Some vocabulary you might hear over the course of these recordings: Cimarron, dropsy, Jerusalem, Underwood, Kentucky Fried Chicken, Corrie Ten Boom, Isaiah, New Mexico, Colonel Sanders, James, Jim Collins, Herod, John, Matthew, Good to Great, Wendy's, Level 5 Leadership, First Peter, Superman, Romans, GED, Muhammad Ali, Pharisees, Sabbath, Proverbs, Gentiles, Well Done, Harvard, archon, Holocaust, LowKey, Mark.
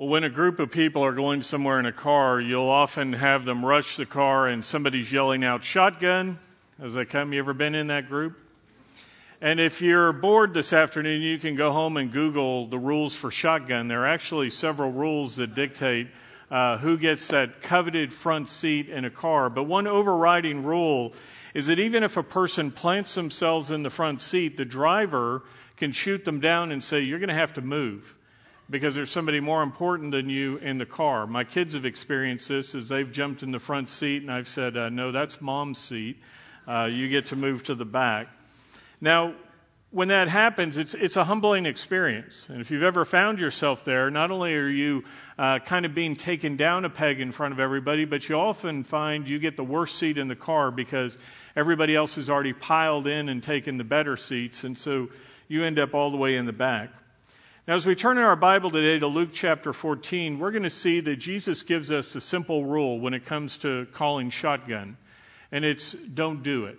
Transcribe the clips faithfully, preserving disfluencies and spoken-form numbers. Well, when a group of people are going somewhere in a car, you'll often have them rush the car and somebody's yelling out, "Shotgun," as they come. You ever been in that group? And if you're bored this afternoon, you can go home and Google the rules for shotgun. There are actually several rules that dictate uh, who gets that coveted front seat in a car. But one overriding rule is that even if a person plants themselves in the front seat, the driver can shoot them down and say, "You're going to have to move, because there's somebody more important than you in the car." My kids have experienced this as they've jumped in the front seat, and I've said, uh, no, that's mom's seat. Uh, you get to move to the back. Now, when that happens, it's it's a humbling experience. And if you've ever found yourself there, not only are you uh, kind of being taken down a peg in front of everybody, but you often find you get the worst seat in the car because everybody else has already piled in and taken the better seats, and so you end up all the way in the back. Now, as we turn in our Bible today to Luke chapter fourteen, we're going to see that Jesus gives us a simple rule when it comes to calling shotgun, and it's don't do it.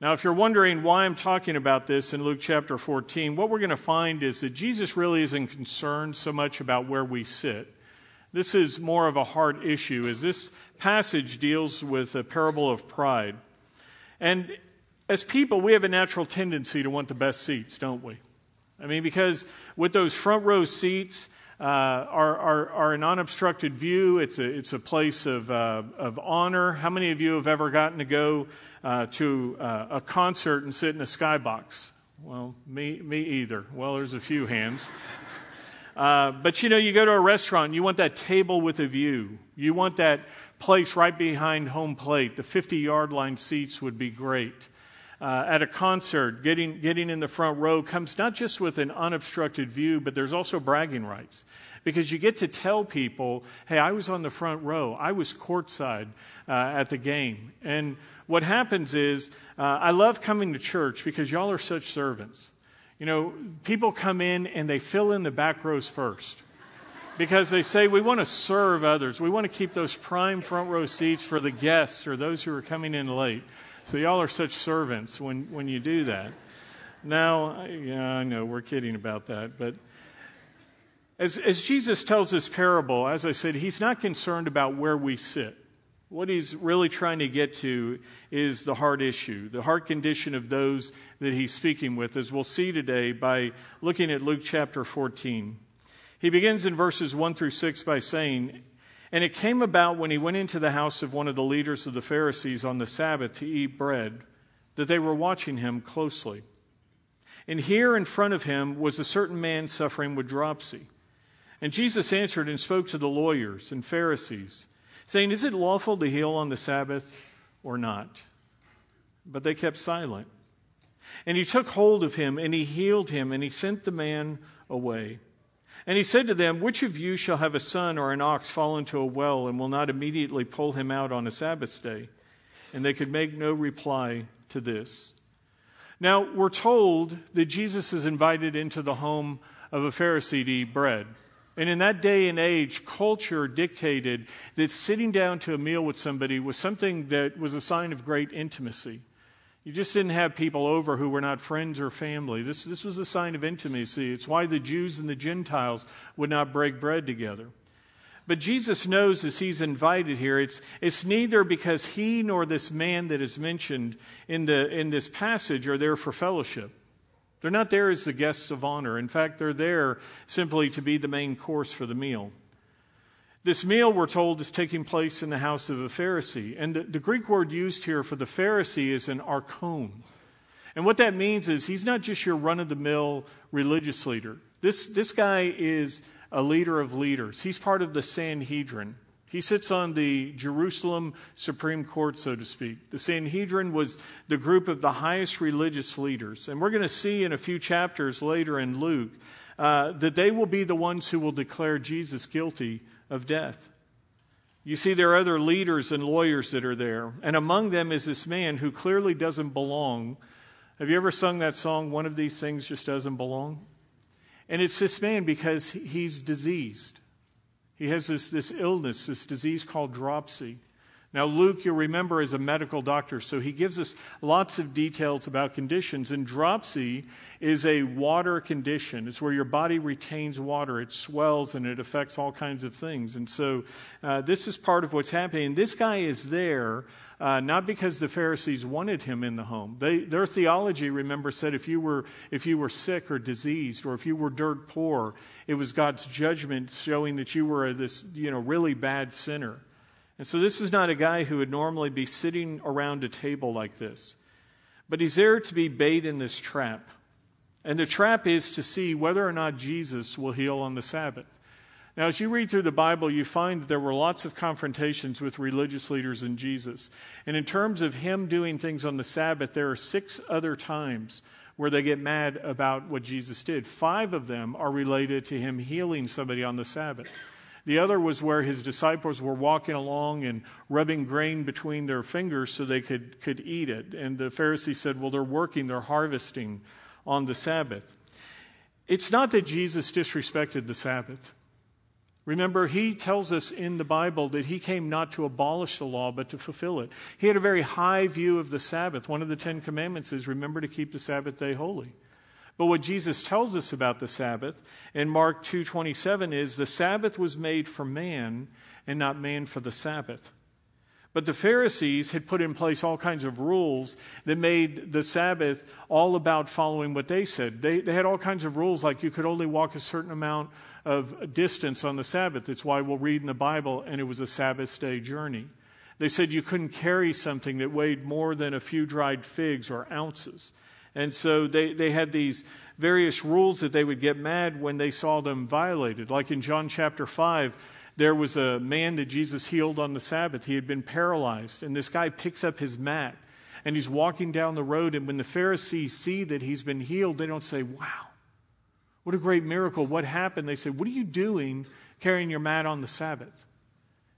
Now, if you're wondering why I'm talking about this in Luke chapter fourteen, what we're going to find is that Jesus really isn't concerned so much about where we sit. This is more of a heart issue, as this passage deals with a parable of pride. And as people, we have a natural tendency to want the best seats, don't we? I mean, because with those front row seats uh, are, are, are an unobstructed view. It's a, it's a place of, uh, of honor. How many of you have ever gotten to go uh, to uh, a concert and sit in a skybox? Well, me, me either. Well, there's a few hands. uh, but, you know, you go to a restaurant, you want that table with a view. You want that place right behind home plate. The fifty-yard line seats would be great. Uh, at a concert, getting getting in the front row comes not just with an unobstructed view, but there's also bragging rights, because you get to tell people, "Hey, I was on the front row. I was courtside uh, at the game." And what happens is, uh, I love coming to church because y'all are such servants. You know, people come in and they fill in the back rows first, because they say, we want to serve others. We want to keep those prime front row seats for the guests or those who are coming in late. So y'all are such servants when, when you do that. Now, yeah, I know we're kidding about that, but as as Jesus tells this parable, as I said, he's not concerned about where we sit. What he's really trying to get to is the heart issue, the heart condition of those that he's speaking with, as we'll see today by looking at Luke chapter fourteen. He begins in verses one through six by saying, "And it came about when he went into the house of one of the leaders of the Pharisees on the Sabbath to eat bread, that they were watching him closely. And here in front of him was a certain man suffering with dropsy. And Jesus answered and spoke to the lawyers and Pharisees, saying, 'Is it lawful to heal on the Sabbath or not?' But they kept silent. And he took hold of him, and he healed him, and he sent the man away. And he said to them, 'Which of you shall have a son or an ox fall into a well and will not immediately pull him out on a Sabbath day?' And they could make no reply to this." Now, we're told that Jesus is invited into the home of a Pharisee to eat bread. And in that day and age, culture dictated that sitting down to a meal with somebody was something that was a sign of great intimacy. You just didn't have people over who were not friends or family. This, this was a sign of intimacy. It's why the Jews and the Gentiles would not break bread together. But Jesus knows, as he's invited here, it's, it's neither because he nor this man that is mentioned in, the, in this passage are there for fellowship. They're not there as the guests of honor. In fact, they're there simply to be the main course for the meal. This meal, we're told, is taking place in the house of a Pharisee. And the, the Greek word used here for the Pharisee is an archon. And what that means is he's not just your run-of-the-mill religious leader. This, this guy is a leader of leaders. He's part of the Sanhedrin. He sits on the Jerusalem Supreme Court, so to speak. The Sanhedrin was the group of the highest religious leaders. And we're going to see in a few chapters later in Luke uh, that they will be the ones who will declare Jesus guilty of death. You see, there are other leaders and lawyers that are there, and among them is this man who clearly doesn't belong. Have you ever sung that song, "One of These Things Just Doesn't Belong"? And it's this man because he's diseased. He has this, this illness, this disease called dropsy. Now, Luke, you'll remember, is a medical doctor, so he gives us lots of details about conditions. And dropsy is a water condition. It's where your body retains water. It swells, and it affects all kinds of things. And so uh, this is part of what's happening. And this guy is there uh, not because the Pharisees wanted him in the home. They, their theology, remember, said if you were if you were sick or diseased or if you were dirt poor, it was God's judgment showing that you were this, you know, really bad sinner. And so this is not a guy who would normally be sitting around a table like this. But he's there to be bait in this trap. And the trap is to see whether or not Jesus will heal on the Sabbath. Now, as you read through the Bible, you find that there were lots of confrontations with religious leaders and Jesus. And in terms of him doing things on the Sabbath, there are six other times where they get mad about what Jesus did. Five of them are related to him healing somebody on the Sabbath. The other was where his disciples were walking along and rubbing grain between their fingers so they could, could eat it. And the Pharisees said, well, they're working, they're harvesting on the Sabbath. It's not that Jesus disrespected the Sabbath. Remember, he tells us in the Bible that he came not to abolish the law, but to fulfill it. He had a very high view of the Sabbath. One of the Ten Commandments is remember to keep the Sabbath day holy. But what Jesus tells us about the Sabbath in Mark two twenty-seven is the Sabbath was made for man and not man for the Sabbath. But the Pharisees had put in place all kinds of rules that made the Sabbath all about following what they said. They, they had all kinds of rules like you could only walk a certain amount of distance on the Sabbath. That's why we'll read in the Bible, and it was a Sabbath day journey. They said you couldn't carry something that weighed more than a few dried figs or ounces. And so they, they had these various rules that they would get mad when they saw them violated. Like in John chapter five, there was a man that Jesus healed on the Sabbath. He had been paralyzed, and this guy picks up his mat, and he's walking down the road, and when the Pharisees see that he's been healed, they don't say, wow, what a great miracle, what happened? They say, what are you doing carrying your mat on the Sabbath?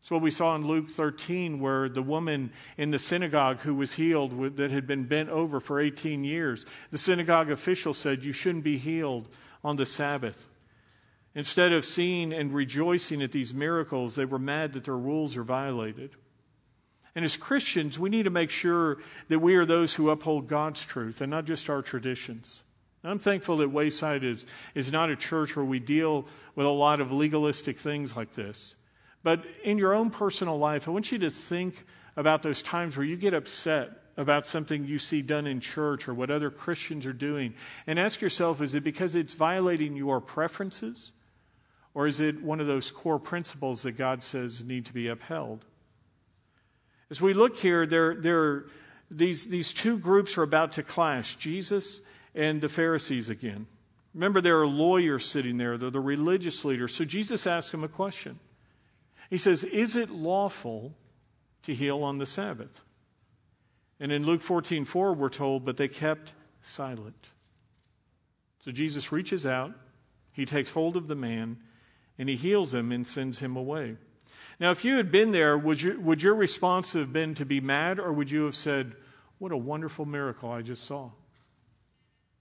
It's what we saw in Luke thirteen, where the woman in the synagogue who was healed with, that had been bent over for eighteen years, the synagogue official said, you shouldn't be healed on the Sabbath. Instead of seeing and rejoicing at these miracles, they were mad that their rules are violated. And as Christians, we need to make sure that we are those who uphold God's truth and not just our traditions. I'm thankful that Wayside is, is not a church where we deal with a lot of legalistic things like this. But in your own personal life, I want you to think about those times where you get upset about something you see done in church or what other Christians are doing. And ask yourself, is it because it's violating your preferences? Or is it one of those core principles that God says need to be upheld? As we look here, there, there, these, these two groups are about to clash, Jesus and the Pharisees again. Remember, there are lawyers sitting there. They're the religious leaders. So Jesus asked them a question. He says, is it lawful to heal on the Sabbath? And in Luke fourteen four, we're told, but they kept silent. So Jesus reaches out, he takes hold of the man, and he heals him and sends him away. Now, if you had been there, would you, would your response have been to be mad, or would you have said, what a wonderful miracle I just saw?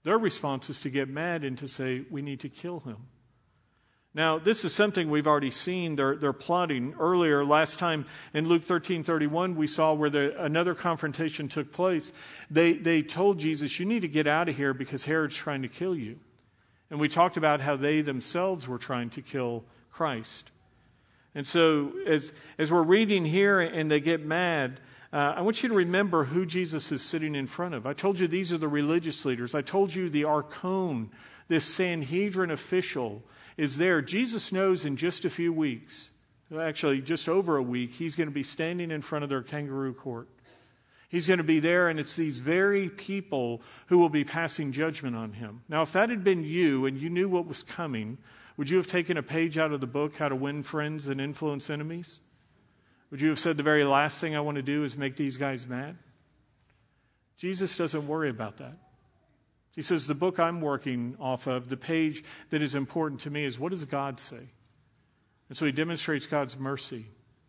Their response is to get mad and to say, we need to kill him. Now, this is something we've already seen. They're, they're plotting earlier. Last time in Luke thirteen thirty-one, we saw where the, another confrontation took place. They, they told Jesus, you need to get out of here because Herod's trying to kill you. And we talked about how they themselves were trying to kill Christ. And so as, as we're reading here and they get mad, uh, I want you to remember who Jesus is sitting in front of. I told you these are the religious leaders. I told you the Archon, this Sanhedrin official, is there. Jesus knows in just a few weeks, actually just over a week, he's going to be standing in front of their kangaroo court. He's going to be there, and it's these very people who will be passing judgment on him. Now, if that had been you and you knew what was coming, would you have taken a page out of the book, How to Win Friends and Influence Enemies? Would you have said the very last thing I want to do is make these guys mad? Jesus doesn't worry about that. He says, the book I'm working off of, the page that is important to me is, what does God say? And so he demonstrates God's mercy.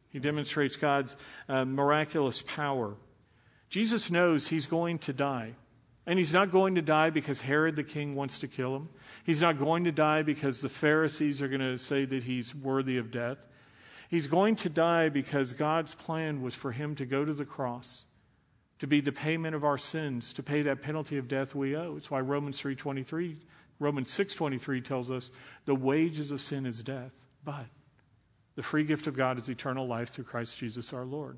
He demonstrates God's uh, miraculous power. Jesus knows he's going to die. And he's not going to die because Herod the king wants to kill him. He's not going to die because the Pharisees are going to say that he's worthy of death. He's going to die because God's plan was for him to go to the cross, to be the payment of our sins, to pay that penalty of death we owe. It's why Romans three twenty-three, Romans six twenty-three tells us the wages of sin is death, but the free gift of God is eternal life through Christ Jesus our Lord.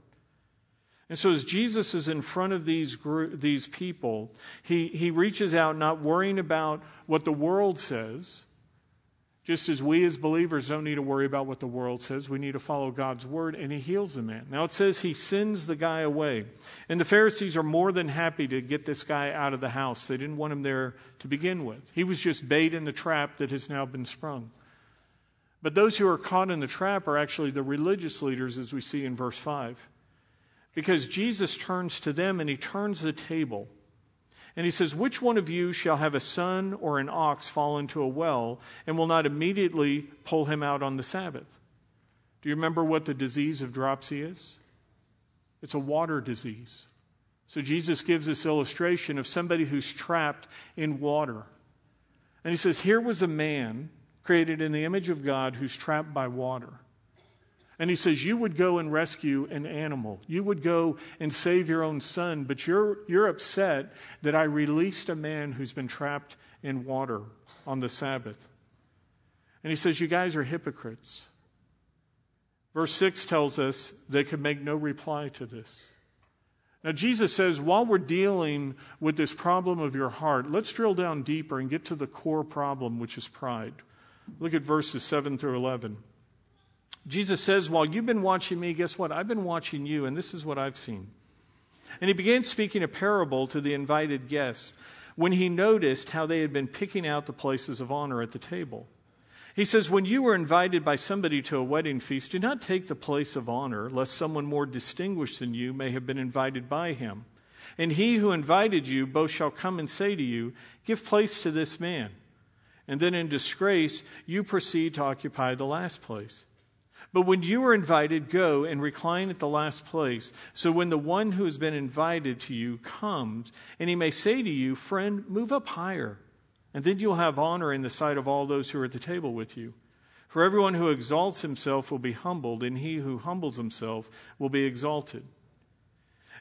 And so as Jesus is in front of these group, these people, he, he reaches out not worrying about what the world says, just as we as believers don't need to worry about what the world says. We need to follow God's word, and he heals the man. Now it says he sends the guy away. And the Pharisees are more than happy to get this guy out of the house. They didn't want him there to begin with. He was just bait in the trap that has now been sprung. But those who are caught in the trap are actually the religious leaders, as we see in verse five. Because Jesus turns to them and he turns the table. And he says, which one of you shall have a son or an ox fall into a well and will not immediately pull him out on the Sabbath? Do you remember what the disease of dropsy is? It's a water disease. So Jesus gives this illustration of somebody who's trapped in water. And he says, here was a man created in the image of God who's trapped by water. And he says, you would go and rescue an animal. You would go and save your own son, but you're, you're upset that I released a man who's been trapped in water on the Sabbath. And he says, you guys are hypocrites. Verse six tells us they could make no reply to this. Now Jesus says, while we're dealing with this problem of your heart, let's drill down deeper and get to the core problem, which is pride. Look at verses seven through eleven. Jesus says, while you've been watching me, guess what? I've been watching you, and this is what I've seen. And he began speaking a parable to the invited guests when he noticed how they had been picking out the places of honor at the table. He says, when you were invited by somebody to a wedding feast, do not take the place of honor, lest someone more distinguished than you may have been invited by him. And he who invited you both shall come and say to you, give place to this man. And then in disgrace, you proceed to occupy the last place. But when you are invited, go and recline at the last place. So when the one who has been invited to you comes, and he may say to you, friend, move up higher. And then you'll have honor in the sight of all those who are at the table with you. For everyone who exalts himself will be humbled, and he who humbles himself will be exalted.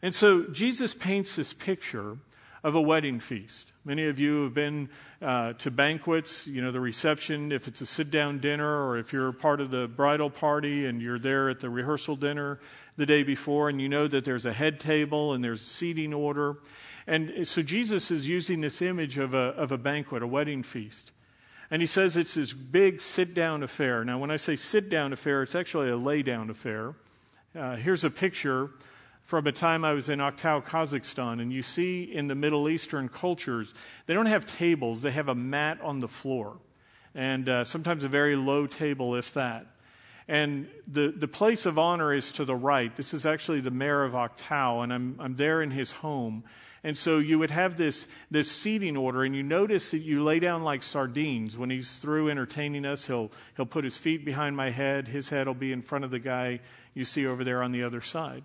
And so Jesus paints this picture of a wedding feast. Many of you have been uh, to banquets, you know, the reception, if it's a sit-down dinner or if you're part of the bridal party and you're there at the rehearsal dinner the day before, and you know that there's a head table and there's seating order. And so Jesus is using this image of a, of a banquet, a wedding feast. And he says it's this big sit-down affair. Now, when I say sit-down affair, it's actually a lay-down affair. Uh, here's a picture from a time I was in Aktau, Kazakhstan, and you see in the Middle Eastern cultures, they don't have tables, they have a mat on the floor, and uh, sometimes a very low table, if that. And the, the place of honor is to the right. This is actually the mayor of Aktau, and I'm, I'm there in his home. And so you would have this, this seating order, and you notice that you lay down like sardines. When he's through entertaining us, he'll, he'll put his feet behind my head, his head will be in front of the guy you see over there on the other side.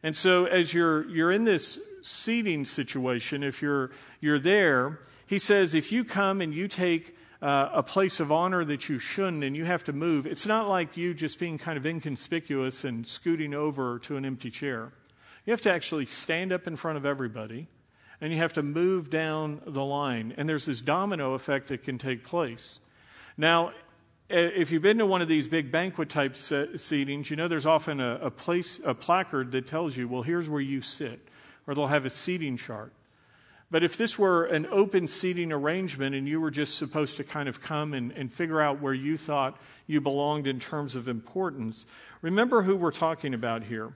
And so as you're you're in this seating situation, if you're you're there, he says, if you come and you take uh, a place of honor that you shouldn't and you have to move, it's not like you just being kind of inconspicuous and scooting over to an empty chair. You have to actually stand up in front of everybody, and you have to move down the line. And there's this domino effect that can take place. Now, if you've been to one of these big banquet-type seatings, you know there's often a, a, place, a placard that tells you, well, here's where you sit, or they'll have a seating chart. But if this were an open seating arrangement and you were just supposed to kind of come and, and figure out where you thought you belonged in terms of importance, remember who we're talking about here.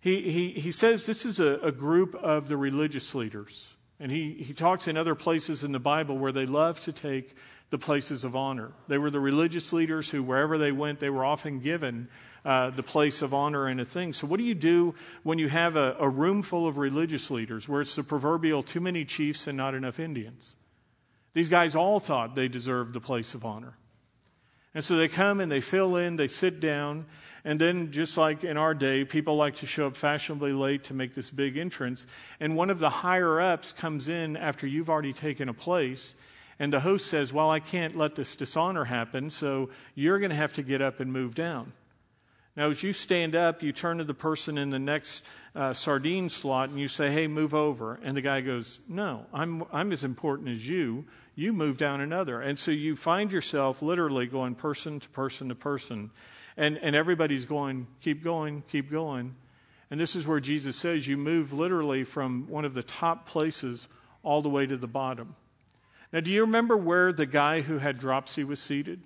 He, he, he says this is a, a group of the religious leaders, and he, he talks in other places in the Bible where they love to take the places of honor. They were the religious leaders who, wherever they went, they were often given uh, the place of honor and a thing. So what do you do when you have a, a room full of religious leaders where it's the proverbial too many chiefs and not enough Indians? These guys all thought they deserved the place of honor. And so they come and they fill in, they sit down, and then just like in our day, people like to show up fashionably late to make this big entrance, and one of the higher-ups comes in after you've already taken a place, and the host says, well, I can't let this dishonor happen, so you're going to have to get up and move down. Now, as you stand up, you turn to the person in the next uh, sardine slot and you say, hey, move over. And the guy goes, no, I'm I'm as important as you. You move down another. And so you find yourself literally going person to person to person. And, and everybody's going, keep going, keep going. And this is where Jesus says you move literally from one of the top places all the way to the bottom. Now, do you remember where the guy who had dropsy was seated?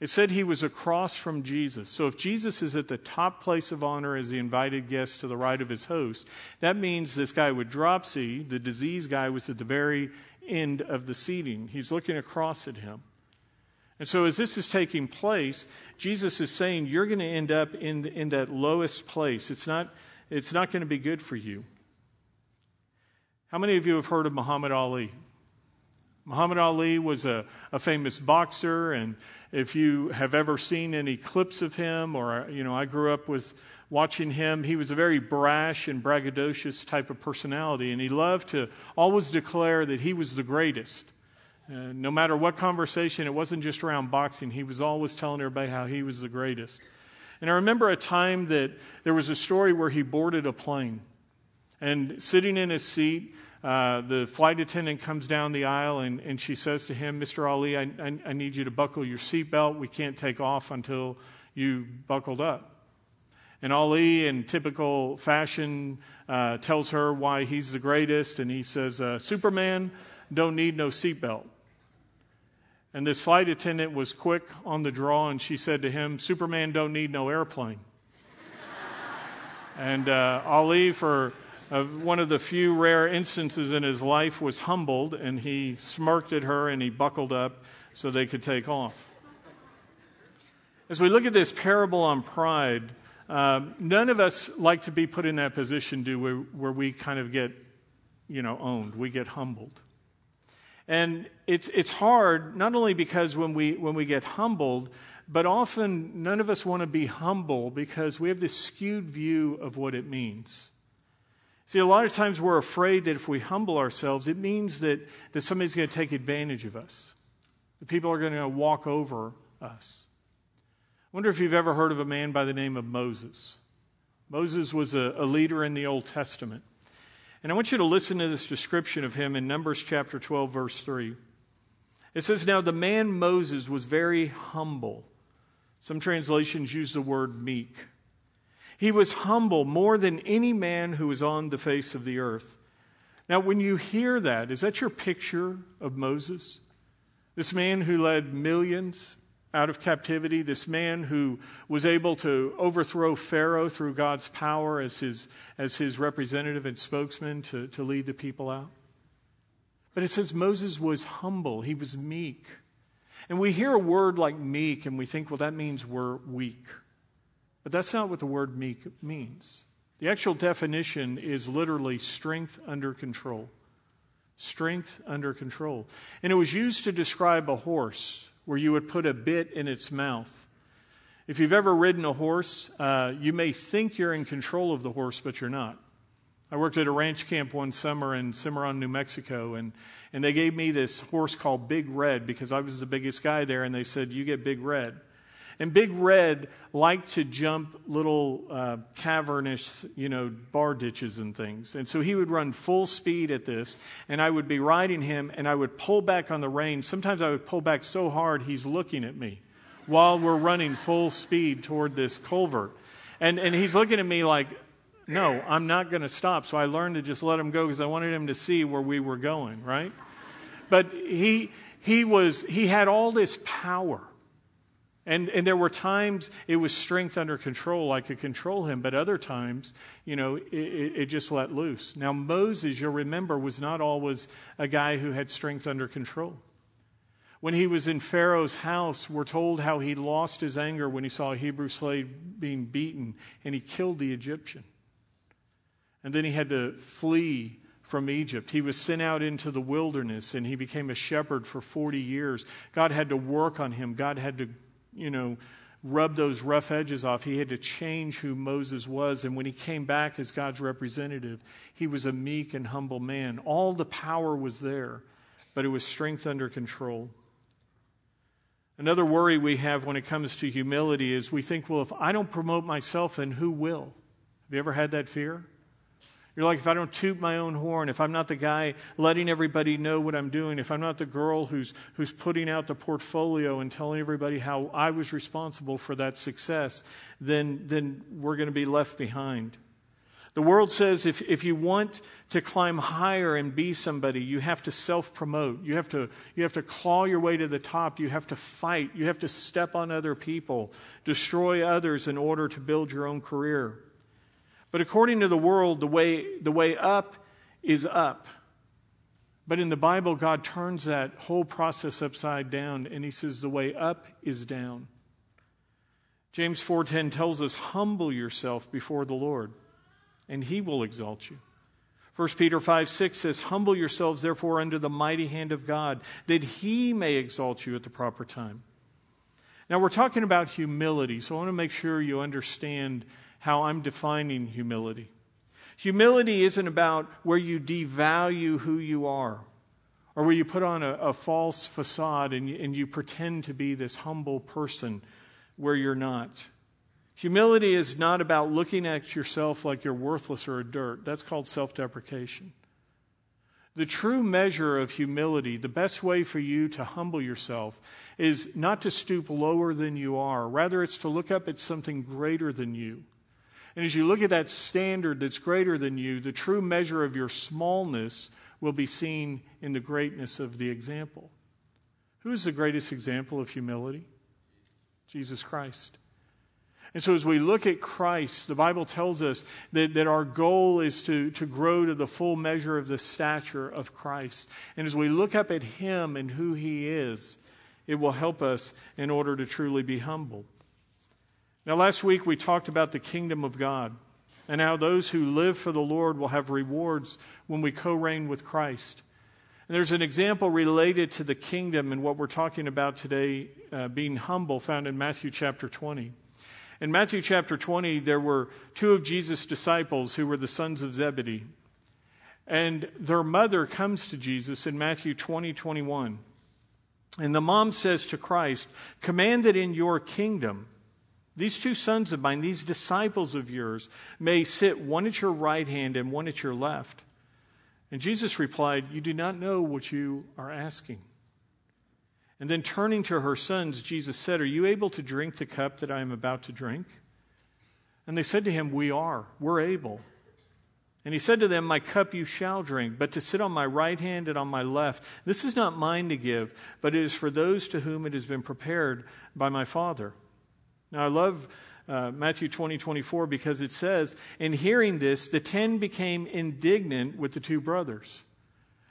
It said he was across from Jesus. So if Jesus is at the top place of honor as the invited guest to the right of his host, that means this guy with dropsy, the disease guy, was at the very end of the seating. He's looking across at him. And so as this is taking place, Jesus is saying you're going to end up in, in that lowest place. It's not, it's not going to be good for you. How many of you have heard of Muhammad Ali? Muhammad Ali was a, a famous boxer, and if you have ever seen any clips of him, or, you know, I grew up with watching him, he was a very brash and braggadocious type of personality, and he loved to always declare that he was the greatest. Uh, no matter what conversation, it wasn't just around boxing, he was always telling everybody how he was the greatest. And I remember a time that there was a story where he boarded a plane, and sitting in his seat, Uh, the flight attendant comes down the aisle and, and she says to him, Mister Ali, I, I, I need you to buckle your seatbelt. We can't take off until you buckled up. And Ali, in typical fashion, uh, tells her why he's the greatest. And he says, uh, Superman don't need no seatbelt. And this flight attendant was quick on the draw and she said to him, Superman don't need no airplane. and uh, Ali, for... Uh, one of the few rare instances in his life, was humbled, and he smirked at her and he buckled up so they could take off. As we look at this parable on pride, uh, none of us like to be put in that position, do we, where we kind of get, you know, owned. We get humbled. And it's it's hard, not only because when we when we get humbled, but often none of us want to be humble because we have this skewed view of what it means. See, a lot of times we're afraid that if we humble ourselves, it means that, that somebody's going to take advantage of us. That people are going to walk over us. I wonder if you've ever heard of a man by the name of Moses. Moses was a, a leader in the Old Testament. And I want you to listen to this description of him in Numbers chapter twelve, verse three. It says, now the man Moses was very humble. Some translations use the word meek. He was humble more than any man who was on the face of the earth. Now, when you hear that, is that your picture of Moses? This man who led millions out of captivity, this man who was able to overthrow Pharaoh through God's power as his, as his representative and spokesman to, to lead the people out. But it says Moses was humble, he was meek. And we hear a word like meek and we think, well, that means we're weak. But that's not what the word meek means. The actual definition is literally strength under control. Strength under control. And it was used to describe a horse where you would put a bit in its mouth. If you've ever ridden a horse, uh, you may think you're in control of the horse, but you're not. I worked at a ranch camp one summer in Cimarron, New Mexico, and, and they gave me this horse called Big Red because I was the biggest guy there, and they said, you get Big Red. And Big Red liked to jump little uh, cavernous, you know, bar ditches and things. And so he would run full speed at this, and I would be riding him, and I would pull back on the reins. Sometimes I would pull back so hard he's looking at me while we're running full speed toward this culvert. And, and he's looking at me like, no, I'm not going to stop. So I learned to just let him go because I wanted him to see where we were going, right? But he he was he had all this power. And and there were times it was strength under control. I could control him. But other times, you know, it, it just let loose. Now, Moses, you'll remember, was not always a guy who had strength under control. When he was in Pharaoh's house, we're told how he lost his anger when he saw a Hebrew slave being beaten. And he killed the Egyptian. And then he had to flee from Egypt. He was sent out into the wilderness. And he became a shepherd for forty years. God had to work on him. God had to you know, rub those rough edges off. He had to change who Moses was. And when he came back as God's representative, he was a meek and humble man. All the power was there, but it was strength under control. Another worry we have when it comes to humility is we think, well, if I don't promote myself, then who will? Have you ever had that fear? You're like, if I don't toot my own horn, if I'm not the guy letting everybody know what I'm doing, if I'm not the girl who's who's putting out the portfolio and telling everybody how I was responsible for that success, then, then we're going to be left behind. The world says if, if you want to climb higher and be somebody, you have to self-promote. You have to, you have to claw your way to the top. You have to fight. You have to step on other people, destroy others in order to build your own career. But according to the world, the way the way up is up. But in the Bible, God turns that whole process upside down, and he says the way up is down. James four ten tells us, humble yourself before the Lord, and he will exalt you. First Peter five six says, humble yourselves, therefore, under the mighty hand of God, that he may exalt you at the proper time. Now, we're talking about humility, so I want to make sure you understand how I'm defining humility. Humility isn't about where you devalue who you are or where you put on a, a false facade and you, and you pretend to be this humble person where you're not. Humility is not about looking at yourself like you're worthless or a dirt. That's called self-deprecation. The true measure of humility, the best way for you to humble yourself, is not to stoop lower than you are. Rather, it's to look up at something greater than you. And as you look at that standard that's greater than you, the true measure of your smallness will be seen in the greatness of the example. Who is the greatest example of humility? Jesus Christ. And so as we look at Christ, the Bible tells us that, that our goal is to, to grow to the full measure of the stature of Christ. And as we look up at him and who he is, it will help us in order to truly be humble. Now, last week we talked about the kingdom of God and how those who live for the Lord will have rewards when we co-reign with Christ. And there's an example related to the kingdom and what we're talking about today, uh, being humble, found in Matthew chapter twenty. In Matthew chapter twenty, there were two of Jesus' disciples who were the sons of Zebedee. And their mother comes to Jesus in Matthew twenty twenty-one. And the mom says to Christ, command that in your kingdom, these two sons of mine, these disciples of yours, may sit one at your right hand and one at your left. And Jesus replied, you do not know what you are asking. And then turning to her sons, Jesus said, are you able to drink the cup that I am about to drink? And they said to him, we are, we're able. And he said to them, my cup you shall drink, but to sit on my right hand and on my left, this is not mine to give, but it is for those to whom it has been prepared by my Father. Now, I love uh, Matthew twenty twenty-four because it says, in hearing this, the ten became indignant with the two brothers.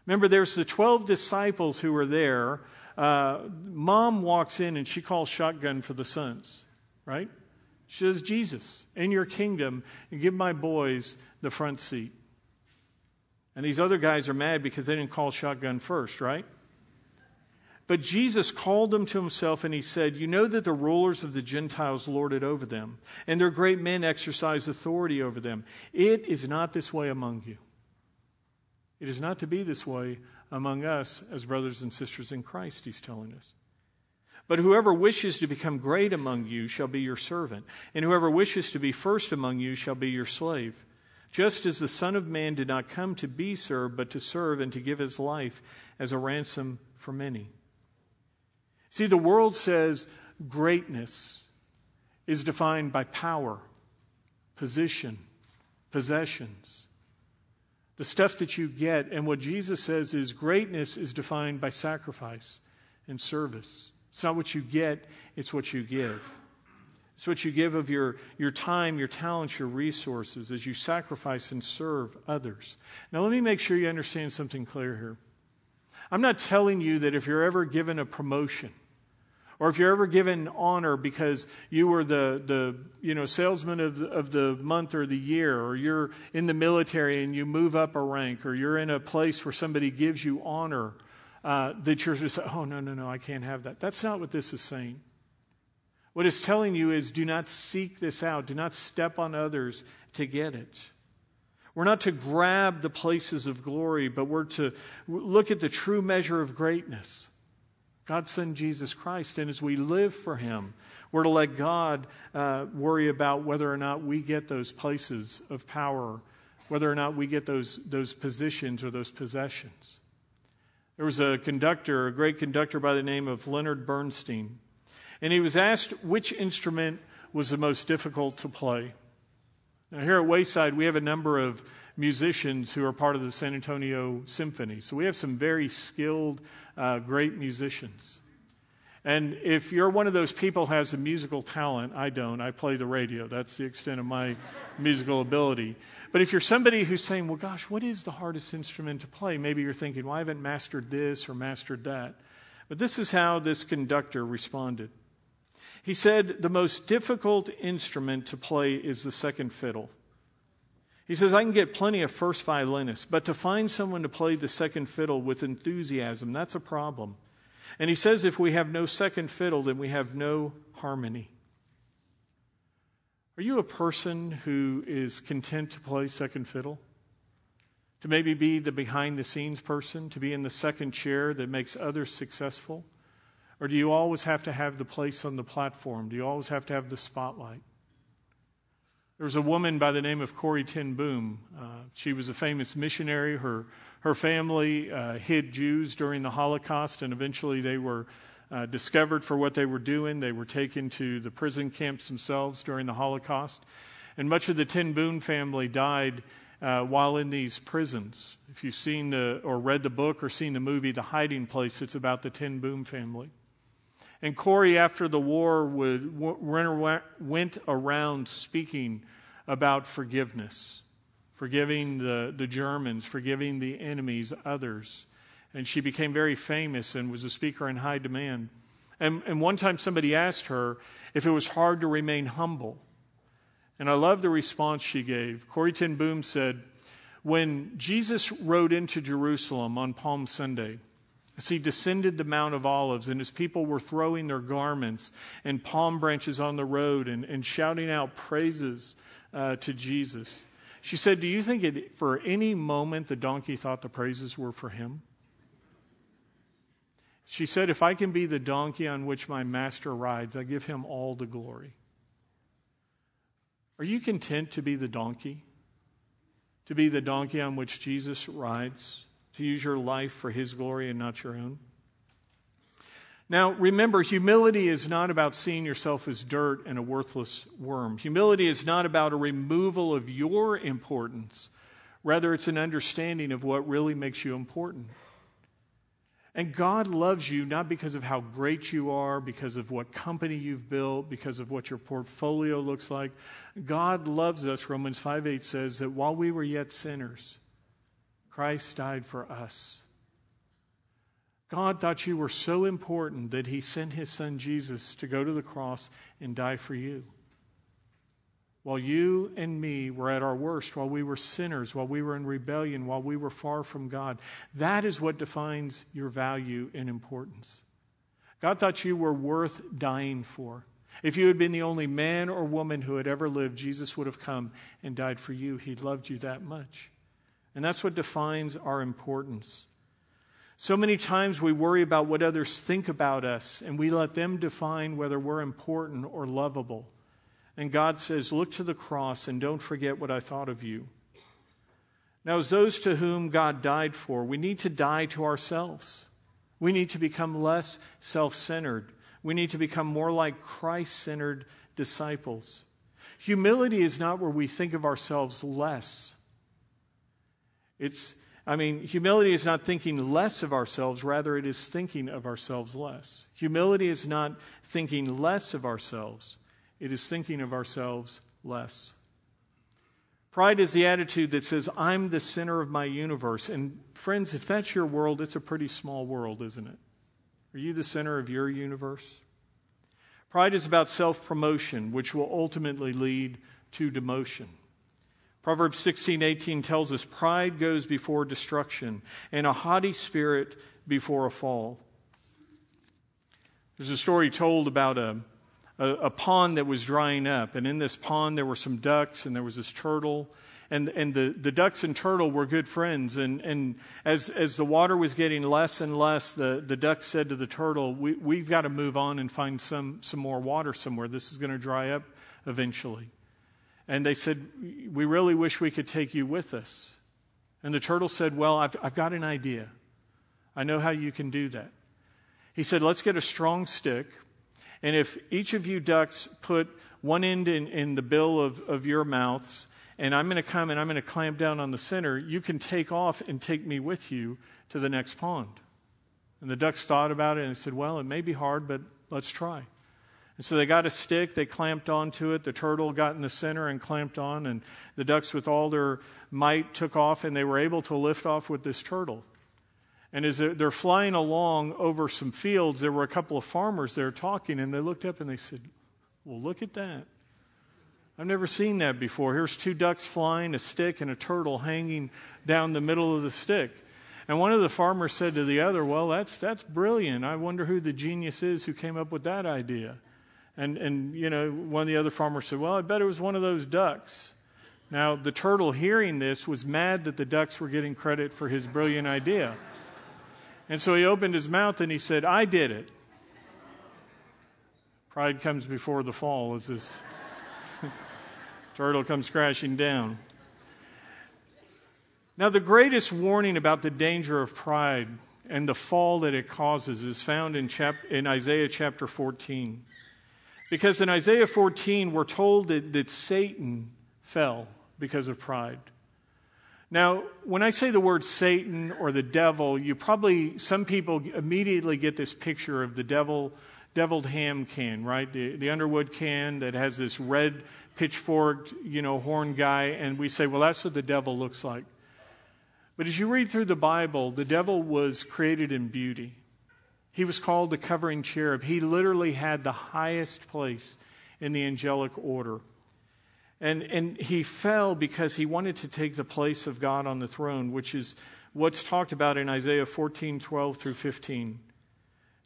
Remember, there's the twelve disciples who were there. Uh, mom walks in and she calls shotgun for the sons, right? She says, Jesus, in your kingdom, give my boys the front seat. And these other guys are mad because they didn't call shotgun first, right? But Jesus called them to himself and he said, you know that the rulers of the Gentiles lord it over them, and their great men exercise authority over them. It is not this way among you. It is not to be this way among us as brothers and sisters in Christ, he's telling us. But whoever wishes to become great among you shall be your servant, and whoever wishes to be first among you shall be your slave. Just as the Son of Man did not come to be served, but to serve and to give his life as a ransom for many. See, the world says greatness is defined by power, position, possessions, the stuff that you get. And what Jesus says is greatness is defined by sacrifice and service. It's not what you get, it's what you give. It's what you give of your, your time, your talents, your resources as you sacrifice and serve others. Now, let me make sure you understand something clear here. I'm not telling you that if you're ever given a promotion or if you're ever given honor because you were the, the you know, salesman of the, of the month or the year, or you're in the military and you move up a rank, or you're in a place where somebody gives you honor, uh, that you're just, oh, no, no, no, I can't have that. That's not what this is saying. What it's telling you is do not seek this out. Do not step on others to get it. We're not to grab the places of glory, but we're to look at the true measure of greatness. God sent Jesus Christ, and as we live for Him, we're to let God uh, worry about whether or not we get those places of power, whether or not we get those those positions or those possessions. There was a conductor, a great conductor by the name of Leonard Bernstein, and he was asked which instrument was the most difficult to play. Now, here at Wayside, we have a number of musicians who are part of the San Antonio Symphony. So we have some very skilled, uh, great musicians. And if you're one of those people who has a musical talent, I don't. I play the radio. That's the extent of my musical ability. But if you're somebody who's saying, well, gosh, what is the hardest instrument to play? Maybe you're thinking, well, I haven't mastered this or mastered that. But this is how this conductor responded. He said, the most difficult instrument to play is the second fiddle. He says, I can get plenty of first violinists, but to find someone to play the second fiddle with enthusiasm, that's a problem. And he says, if we have no second fiddle, then we have no harmony. Are you a person who is content to play second fiddle? To maybe be the behind-the-scenes person, to be in the second chair that makes others successful? Or do you always have to have the place on the platform? Do you always have to have the spotlight? There was a woman by the name of Corrie Ten Boom. Uh, she was a famous missionary. Her her family uh, hid Jews during the Holocaust, and eventually they were uh, discovered for what they were doing. They were taken to the prison camps themselves during the Holocaust. And much of the Ten Boom family died Uh, while in these prisons. If you've seen the, or read the book or seen the movie The Hiding Place, it's about the Ten Boom family. And Corrie, after the war, would, w- went around speaking about forgiveness, forgiving the, the Germans, forgiving the enemies, others. And she became very famous and was a speaker in high demand. And, and one time somebody asked her if it was hard to remain humble. And I love the response she gave. Corrie Ten Boom said, when Jesus rode into Jerusalem on Palm Sunday, as he descended the Mount of Olives and his people were throwing their garments and palm branches on the road and, and shouting out praises uh, to Jesus, she said, do you think it, for any moment the donkey thought the praises were for him? She said, if I can be the donkey on which my master rides, I give him all the glory. Are you content to be the donkey? To be the donkey on which Jesus rides? To use your life for His glory and not your own? Now, remember, humility is not about seeing yourself as dirt and a worthless worm. Humility is not about a removal of your importance. Rather, it's an understanding of what really makes you important. And God loves you not because of how great you are, because of what company you've built, because of what your portfolio looks like. God loves us, Romans five eight says, that while we were yet sinners, Christ died for us. God thought you were so important that He sent His Son Jesus to go to the cross and die for you. While you and me were at our worst, while we were sinners, while we were in rebellion, while we were far from God, that is what defines your value and importance. God thought you were worth dying for. If you had been the only man or woman who had ever lived, Jesus would have come and died for you. He loved you that much. And that's what defines our importance. So many times we worry about what others think about us, and we let them define whether we're important or lovable. And God says, look to the cross and don't forget what I thought of you. Now, as those to whom God died for, we need to die to ourselves. We need to become less self-centered. We need to become more like Christ-centered disciples. Humility is not where we think of ourselves less. It's, I mean, humility is not thinking less of ourselves. Rather, it is thinking of ourselves less. Humility is not thinking less of ourselves. It is thinking of ourselves less. Pride is the attitude that says, I'm the center of my universe. And friends, if that's your world, it's a pretty small world, isn't it? Are you the center of your universe? Pride is about self-promotion, which will ultimately lead to demotion. Proverbs sixteen eighteen tells us, pride goes before destruction, and a haughty spirit before a fall. There's a story told about a A, a pond that was drying up, and in this pond there were some ducks and there was this turtle, and and the, the ducks and turtle were good friends. And, and as as the water was getting less and less, the, the duck said to the turtle, we, we've got to move on and find some, some more water somewhere. This is going to dry up eventually. And they said, we really wish we could take you with us. And the turtle said, well, I've, I've got an idea. I know how you can do that. He said, let's get a strong stick. And if each of you ducks put one end in, in the bill of, of your mouths, and I'm going to come and I'm going to clamp down on the center, you can take off and take me with you to the next pond. And the ducks thought about it and said, well, it may be hard, but let's try. And so they got a stick, they clamped onto it, the turtle got in the center and clamped on, and the ducks with all their might took off, and they were able to lift off with this turtle. And as they're flying along over some fields, there were a couple of farmers there talking, and they looked up and they said, well, look at that. I've never seen that before. Here's two ducks flying, a stick, and a turtle hanging down the middle of the stick. And one of the farmers said to the other, well, that's that's brilliant. I wonder who the genius is who came up with that idea. And, and you know, one of the other farmers said, well, I bet it was one of those ducks. Now, the turtle, hearing this, was mad that the ducks were getting credit for his brilliant idea. And so he opened his mouth and he said, I did it. Pride comes before the fall as this turtle comes crashing down. Now, the greatest warning about the danger of pride and the fall that it causes is found in, chap- in Isaiah chapter fourteen. Because in Isaiah fourteen, we're told that, that Satan fell because of pride. Now, when I say the word Satan or the devil, you probably, some people immediately get this picture of the devil, deviled ham can, right? The, the Underwood can that has this red pitchforked, you know, horn guy. And we say, well, that's what the devil looks like. But as you read through the Bible, the devil was created in beauty. He was called the covering cherub. He literally had the highest place in the angelic order. And and he fell because he wanted to take the place of God on the throne, which is what's talked about in Isaiah fourteen, twelve through fifteen.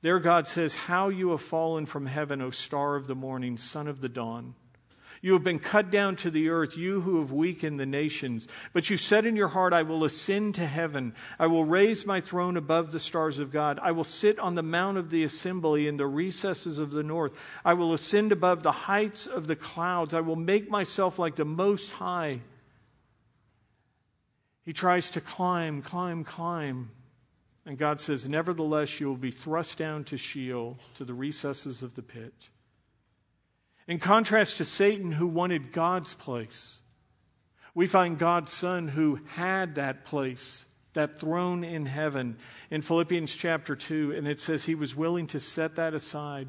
There God says, how you have fallen from heaven, O star of the morning, son of the dawn. You have been cut down to the earth, you who have weakened the nations. But you said in your heart, I will ascend to heaven. I will raise my throne above the stars of God. I will sit on the mount of the assembly in the recesses of the north. I will ascend above the heights of the clouds. I will make myself like the Most High. He tries to climb, climb, climb. And God says, nevertheless, you will be thrust down to Sheol, to the recesses of the pit. In contrast to Satan, who wanted God's place, we find God's Son who had that place, that throne in heaven, in Philippians chapter two, and it says he was willing to set that aside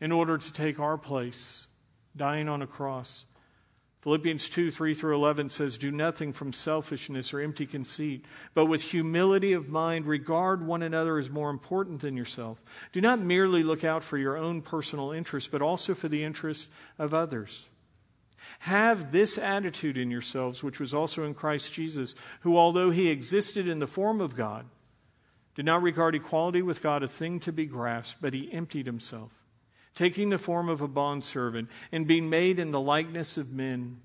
in order to take our place, dying on a cross. Philippians two, three through eleven says, do nothing from selfishness or empty conceit, but with humility of mind, regard one another as more important than yourself. Do not merely look out for your own personal interests, but also for the interests of others. Have this attitude in yourselves, which was also in Christ Jesus, who, although he existed in the form of God, did not regard equality with God a thing to be grasped, but he emptied himself, taking the form of a bondservant, and being made in the likeness of men,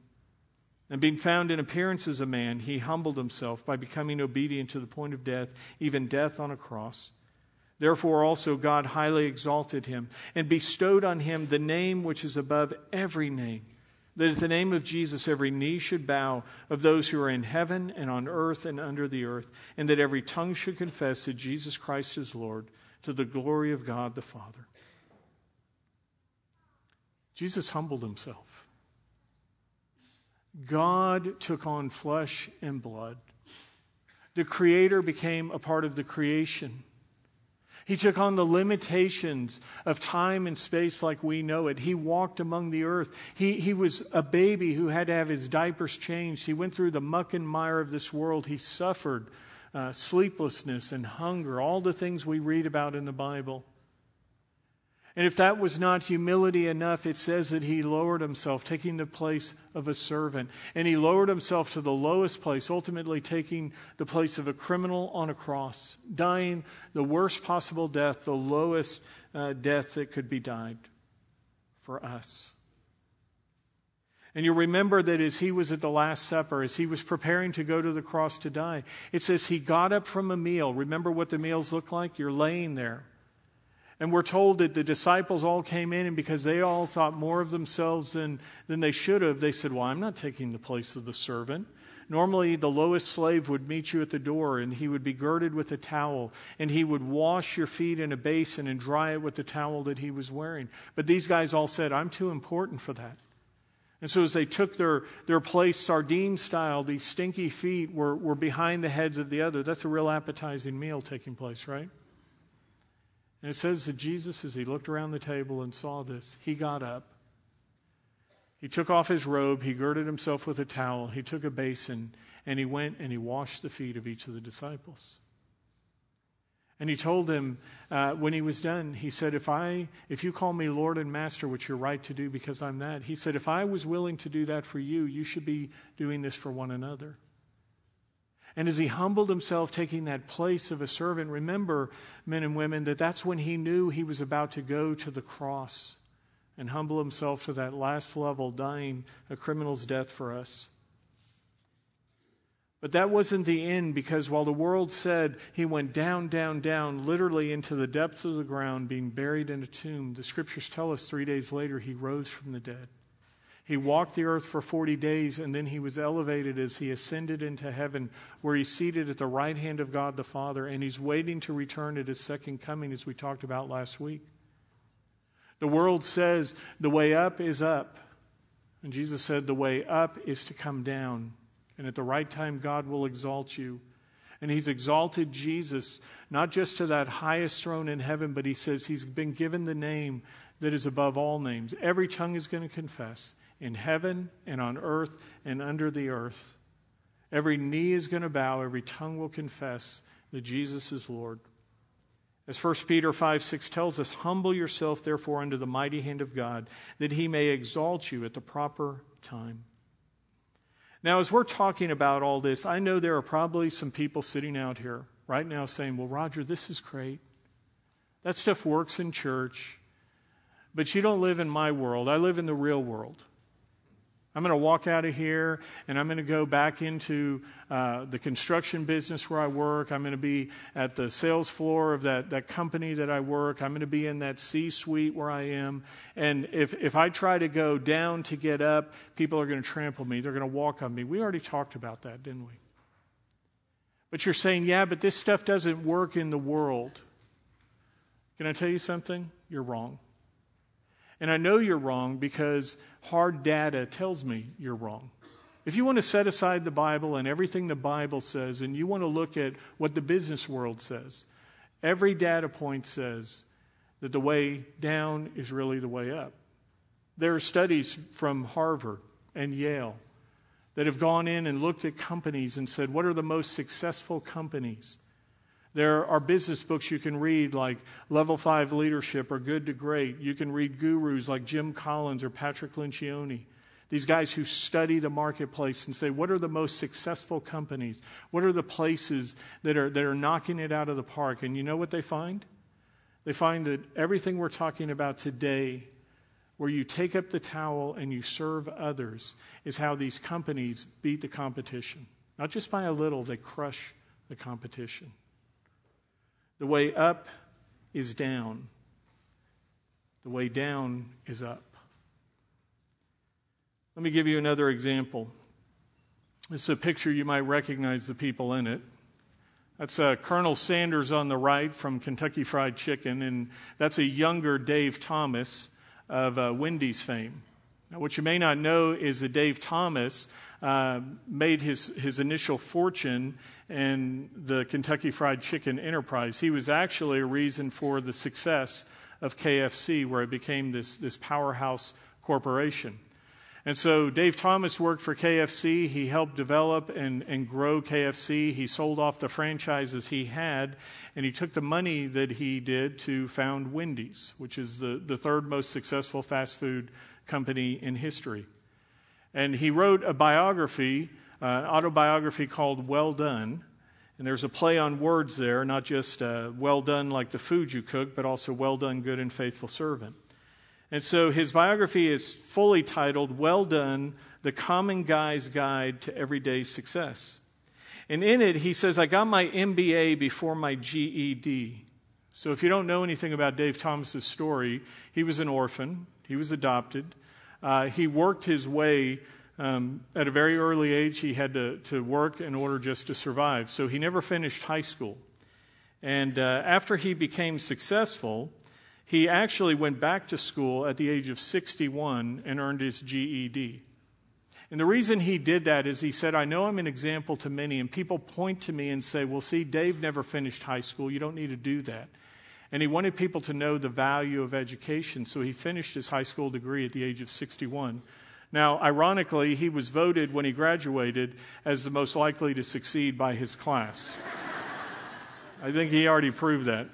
and being found in appearance as a man, he humbled himself by becoming obedient to the point of death, even death on a cross. Therefore also God highly exalted him, and bestowed on him the name which is above every name, that at the name of Jesus every knee should bow, of those who are in heaven and on earth and under the earth, and that every tongue should confess that Jesus Christ is Lord, to the glory of God the Father. Jesus humbled himself. God took on flesh and blood. The Creator became a part of the creation. He took on the limitations of time and space like we know it. He walked among the earth. He, he was a baby who had to have his diapers changed. He went through the muck and mire of this world. He suffered uh, sleeplessness and hunger, all the things we read about in the Bible. And if that was not humility enough, it says that he lowered himself, taking the place of a servant. And he lowered himself to the lowest place, ultimately taking the place of a criminal on a cross, dying the worst possible death, the lowest uh, death that could be died for us. And you'll remember that as he was at the Last Supper, as he was preparing to go to the cross to die, it says he got up from a meal. Remember what the meals look like? You're laying there. And we're told that the disciples all came in, and because they all thought more of themselves than, than they should have, they said, well, I'm not taking the place of the servant. Normally, the lowest slave would meet you at the door, and he would be girded with a towel, and he would wash your feet in a basin and dry it with the towel that he was wearing. But these guys all said, I'm too important for that. And so as they took their, their place sardine style, these stinky feet were, were behind the heads of the other. That's a real appetizing meal taking place, right? And it says that Jesus, as he looked around the table and saw this, he got up. He took off his robe, he girded himself with a towel, he took a basin, and he went and he washed the feet of each of the disciples. And he told them, uh, when he was done, he said, if I, if you call me Lord and Master, which you're right to do because I'm that, he said, if I was willing to do that for you, you should be doing this for one another. And as he humbled himself, taking that place of a servant, remember, men and women, that that's when he knew he was about to go to the cross and humble himself to that last level, dying a criminal's death for us. But that wasn't the end, because while the world said he went down, down, down, literally into the depths of the ground, being buried in a tomb, the scriptures tell us three days later he rose from the dead. He walked the earth for forty days, and then he was elevated as he ascended into heaven, where he's seated at the right hand of God the Father, and he's waiting to return at his second coming, as we talked about last week. The world says the way up is up. And Jesus said the way up is to come down. And at the right time, God will exalt you. And he's exalted Jesus, not just to that highest throne in heaven, but he says he's been given the name that is above all names. Every tongue is going to confess, in heaven and on earth and under the earth. Every knee is going to bow, every tongue will confess that Jesus is Lord. As First Peter five six tells us, humble yourself, therefore, under the mighty hand of God, that he may exalt you at the proper time. Now, as we're talking about all this, I know there are probably some people sitting out here right now saying, well, Roger, this is great. That stuff works in church, but you don't live in my world. I live in the real world. I'm going to walk out of here and I'm going to go back into uh, the construction business where I work. I'm going to be at the sales floor of that, that company that I work. I'm going to be in that C-suite where I am. And if, if I try to go down to get up, people are going to trample me. They're going to walk on me. We already talked about that, didn't we? But you're saying, yeah, but this stuff doesn't work in the world. Can I tell you something? You're wrong. And I know you're wrong because hard data tells me you're wrong. If you want to set aside the Bible and everything the Bible says, and you want to look at what the business world says, every data point says that the way down is really the way up. There are studies from Harvard and Yale that have gone in and looked at companies and said, what are the most successful companies? There are business books you can read like Level five Leadership or Good to Great. You can read gurus like Jim Collins or Patrick Lencioni. These guys who study the marketplace and say, what are the most successful companies? What are the places that are, that are knocking it out of the park? And you know what they find? They find that everything we're talking about today, where you take up the towel and you serve others, is how these companies beat the competition. Not just by a little, they crush the competition. The way up is down. The way down is up. Let me give you another example. This is a picture you might recognize the people in it. That's uh, Colonel Sanders on the right from Kentucky Fried Chicken, and that's a younger Dave Thomas of uh, Wendy's fame. Now, what you may not know is that Dave Thomas uh, made his, his initial fortune in the Kentucky Fried Chicken enterprise. He was actually a reason for the success of K F C, where it became this, this powerhouse corporation. And so Dave Thomas worked for K F C. He helped develop and, and grow K F C. He sold off the franchises he had, and he took the money that he did to found Wendy's, which is the, the third most successful fast food company in history. And he wrote a biography, uh, autobiography called Well Done. And there's a play on words there, not just uh, well done like the food you cook, but also well done, good and faithful servant. And so his biography is fully titled, Well Done, The Common Guy's Guide to Everyday Success. And in it, he says, I got my M B A before my G E D. So if you don't know anything about Dave Thomas's story, he was an orphan. He was adopted. Uh, he worked his way um, at a very early age. He had to, to work in order just to survive. So he never finished high school. And uh, after he became successful, he actually went back to school at the age of sixty-one and earned his G E D. And the reason he did that is he said, I know I'm an example to many, and people point to me and say, well, see, Dave never finished high school. You don't need to do that. And he wanted people to know the value of education, so he finished his high school degree at the age of sixty-one. Now, ironically, he was voted when he graduated as the most likely to succeed by his class. I think he already proved that.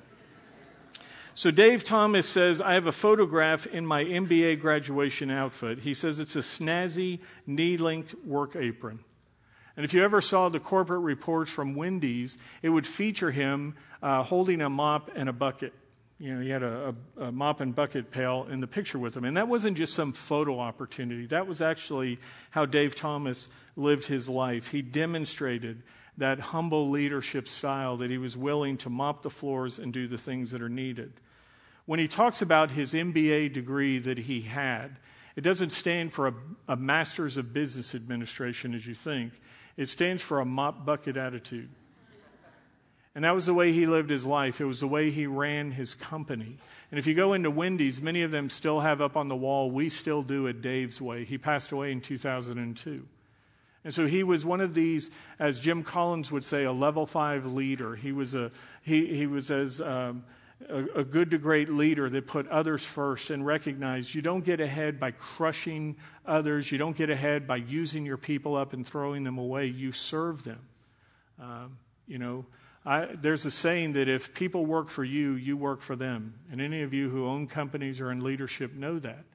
So Dave Thomas says, I have a photograph in my M B A graduation outfit. He says it's a snazzy knee-length work apron. And if you ever saw the corporate reports from Wendy's, it would feature him uh, holding a mop and a bucket. You know, he had a, a, a mop and bucket pail in the picture with him. And that wasn't just some photo opportunity. That was actually how Dave Thomas lived his life. He demonstrated that humble leadership style, that he was willing to mop the floors and do the things that are needed. When he talks about his M B A degree that he had, it doesn't stand for a, a master's of business administration, as you think. It stands for a mop bucket attitude. And that was the way he lived his life. It was the way he ran his company. And if you go into Wendy's, many of them still have up on the wall, we still do it Dave's way. He passed away in two thousand two. And so he was one of these, as Jim Collins would say, a level five leader. He was a he he was as um, a, a good to great leader that put others first and recognized you don't get ahead by crushing others. You don't get ahead by using your people up and throwing them away. You serve them. Um, you know, I, there's a saying that if people work for you, you work for them. And any of you who own companies or in leadership know that.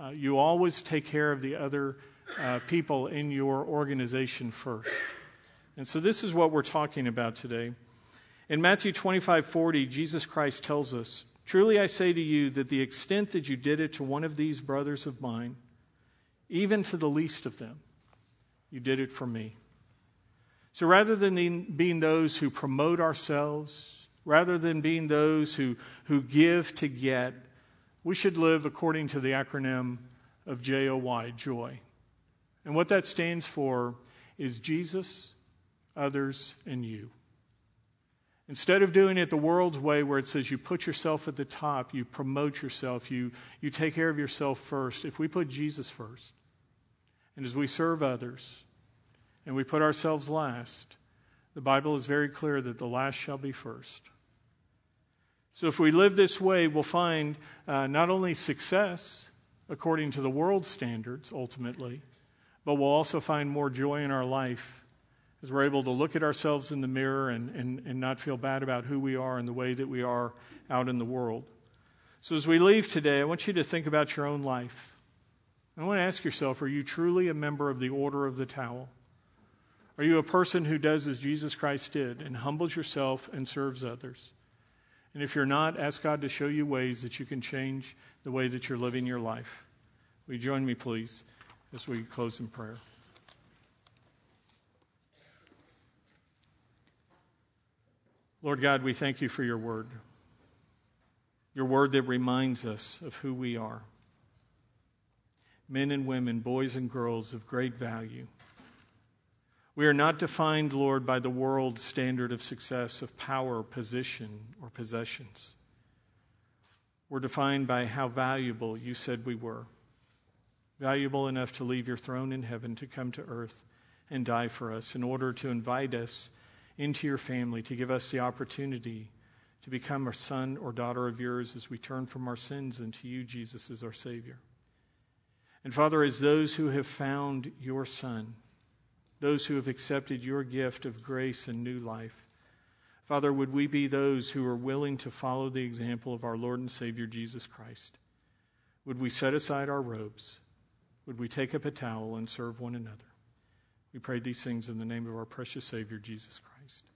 Uh, you always take care of the other Uh, people in your organization first. And so this is what we're talking about today. In Matthew twenty-five forty, Jesus Christ tells us, truly I say to you that the extent that you did it to one of these brothers of mine, even to the least of them, you did it for me. So rather than being those who promote ourselves, rather than being those who, who give to get, we should live according to the acronym of J O Y, joy. And what that stands for is Jesus, others, and you. Instead of doing it the world's way where it says you put yourself at the top, you promote yourself, you, you take care of yourself first, if we put Jesus first, and as we serve others, and we put ourselves last, the Bible is very clear that the last shall be first. So if we live this way, we'll find uh, not only success according to the world's standards, ultimately, but we'll also find more joy in our life as we're able to look at ourselves in the mirror and, and, and not feel bad about who we are and the way that we are out in the world. So as we leave today, I want you to think about your own life. I want to ask yourself, are you truly a member of the order of the towel? Are you a person who does as Jesus Christ did and humbles yourself and serves others? And if you're not, ask God to show you ways that you can change the way that you're living your life. Will you join me, please? As we close in prayer. Lord God, we thank you for your word. Your word that reminds us of who we are. Men and women, boys and girls of great value. We are not defined, Lord, by the world's standard of success, of power, position, or possessions. We're defined by how valuable you said we were. Valuable enough to leave your throne in heaven to come to earth and die for us in order to invite us into your family, to give us the opportunity to become a son or daughter of yours as we turn from our sins and to you, Jesus, as our Savior. And Father, as those who have found your Son, those who have accepted your gift of grace and new life, Father, would we be those who are willing to follow the example of our Lord and Savior, Jesus Christ? Would we set aside our robes? Would we take up a towel and serve one another? We pray these things in the name of our precious Savior, Jesus Christ.